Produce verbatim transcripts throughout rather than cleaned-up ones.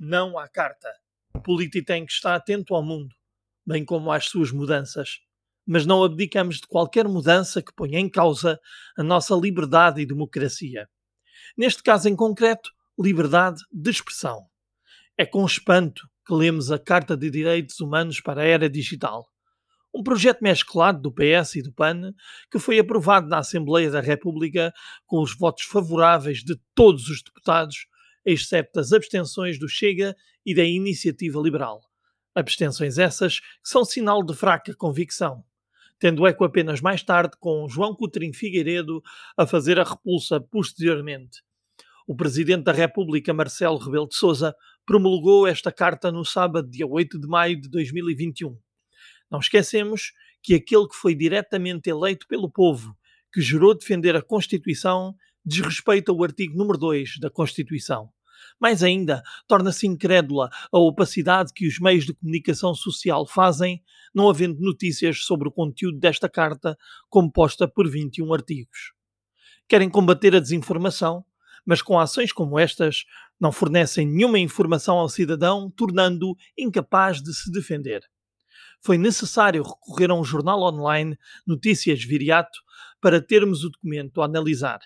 não à carta. O Polititank está atento ao mundo, bem como às suas mudanças, mas não abdicamos de qualquer mudança que ponha em causa a nossa liberdade e democracia. Neste caso em concreto, liberdade de expressão. É com espanto que lemos a Carta de Direitos Humanos para a Era Digital, um projeto mesclado do P S e do P A N que foi aprovado na Assembleia da República com os votos favoráveis de todos os deputados, excepto as abstenções do Chega e da Iniciativa Liberal. Abstenções essas que são sinal de fraca convicção, tendo eco apenas mais tarde com João Cotrim Figueiredo a fazer a repulsa posteriormente. O Presidente da República, Marcelo Rebelo de Sousa, promulgou esta carta no sábado, dia oito de maio de dois mil e vinte e um. Não esquecemos que aquele que foi diretamente eleito pelo povo, que jurou defender a Constituição, desrespeita o artigo número dois da Constituição. Mais ainda, torna-se incrédula a opacidade que os meios de comunicação social fazem, não havendo notícias sobre o conteúdo desta carta, composta por vinte e um artigos. Querem combater a desinformação, mas com ações como estas não fornecem nenhuma informação ao cidadão, tornando-o incapaz de se defender. Foi necessário recorrer a um jornal online, Notícias Viriato, para termos o documento a analisar.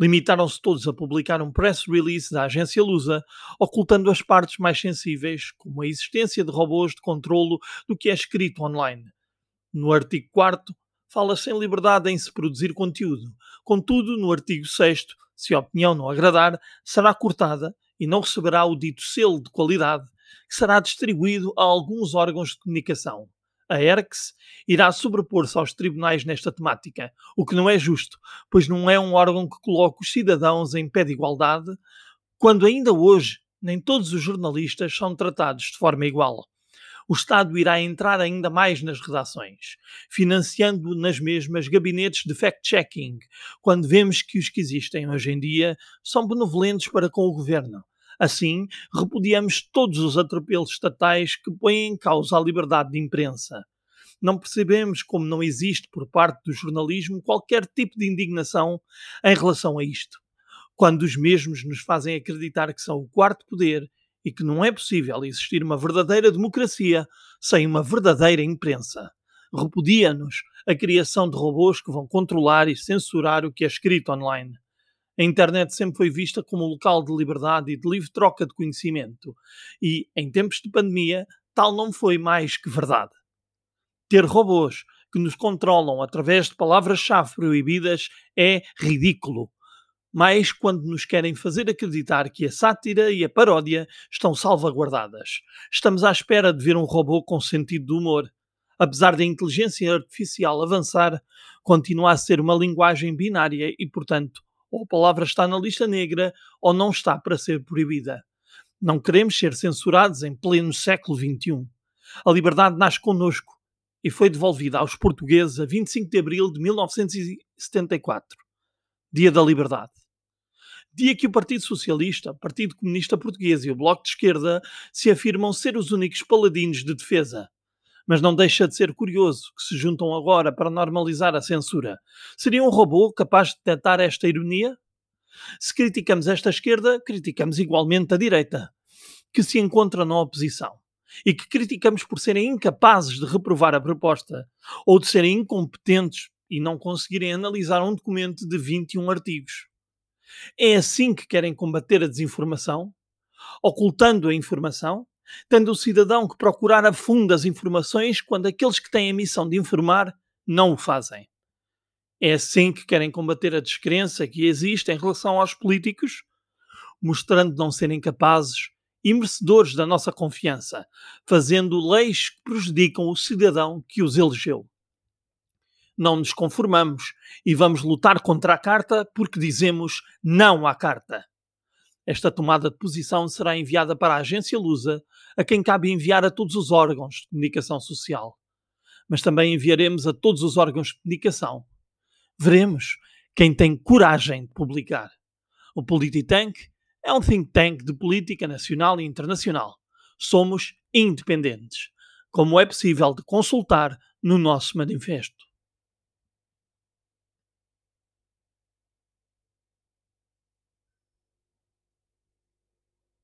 Limitaram-se todos a publicar um press release da agência Lusa, ocultando as partes mais sensíveis, como a existência de robôs de controlo do que é escrito online. No artigo quarto, fala-se em liberdade em se produzir conteúdo. Contudo, no artigo sexto, se a opinião não agradar, será cortada e não receberá o dito selo de qualidade, que será distribuído a alguns órgãos de comunicação. A E R C S irá sobrepor-se aos tribunais nesta temática, o que não é justo, pois não é um órgão que coloque os cidadãos em pé de igualdade, quando ainda hoje nem todos os jornalistas são tratados de forma igual. O Estado irá entrar ainda mais nas redações, financiando nas mesmas gabinetes de fact-checking, quando vemos que os que existem hoje em dia são benevolentes para com o Governo. Assim, repudiamos todos os atropelos estatais que põem em causa a liberdade de imprensa. Não percebemos como não existe por parte do jornalismo qualquer tipo de indignação em relação a isto, quando os mesmos nos fazem acreditar que são o quarto poder e que não é possível existir uma verdadeira democracia sem uma verdadeira imprensa. Repudia-nos a criação de robôs que vão controlar e censurar o que é escrito online. A internet sempre foi vista como um local de liberdade e de livre troca de conhecimento e, em tempos de pandemia, tal não foi mais que verdade. Ter robôs que nos controlam através de palavras-chave proibidas é ridículo, mas quando nos querem fazer acreditar que a sátira e a paródia estão salvaguardadas. Estamos à espera de ver um robô com sentido de humor. Apesar da inteligência artificial avançar, continua a ser uma linguagem binária e, portanto, ou a palavra está na lista negra ou não está para ser proibida. Não queremos ser censurados em pleno século vinte e um. A liberdade nasce connosco e foi devolvida aos portugueses a vinte e cinco de abril de mil novecentos e setenta e quatro, Dia da Liberdade. Dia que o Partido Socialista, Partido Comunista Português e o Bloco de Esquerda se afirmam ser os únicos paladinos de defesa. Mas não deixa de ser curioso que se juntam agora para normalizar a censura. Seria um robô capaz de detectar esta ironia? Se criticamos esta esquerda, criticamos igualmente a direita, que se encontra na oposição, e que criticamos por serem incapazes de reprovar a proposta, ou de serem incompetentes e não conseguirem analisar um documento de vinte e um artigos. É assim que querem combater a desinformação? Ocultando a informação? Tendo o cidadão que procurar a fundo as informações quando aqueles que têm a missão de informar não o fazem. É assim que querem combater a descrença que existe em relação aos políticos, mostrando não serem capazes e merecedores da nossa confiança, fazendo leis que prejudicam o cidadão que os elegeu. Não nos conformamos e vamos lutar contra a carta porque dizemos não à carta. Esta tomada de posição será enviada para a agência Lusa, a quem cabe enviar a todos os órgãos de comunicação social. Mas também enviaremos a todos os órgãos de comunicação. Veremos quem tem coragem de publicar. O Polititank é um think tank de política nacional e internacional. Somos independentes, como é possível de consultar no nosso manifesto.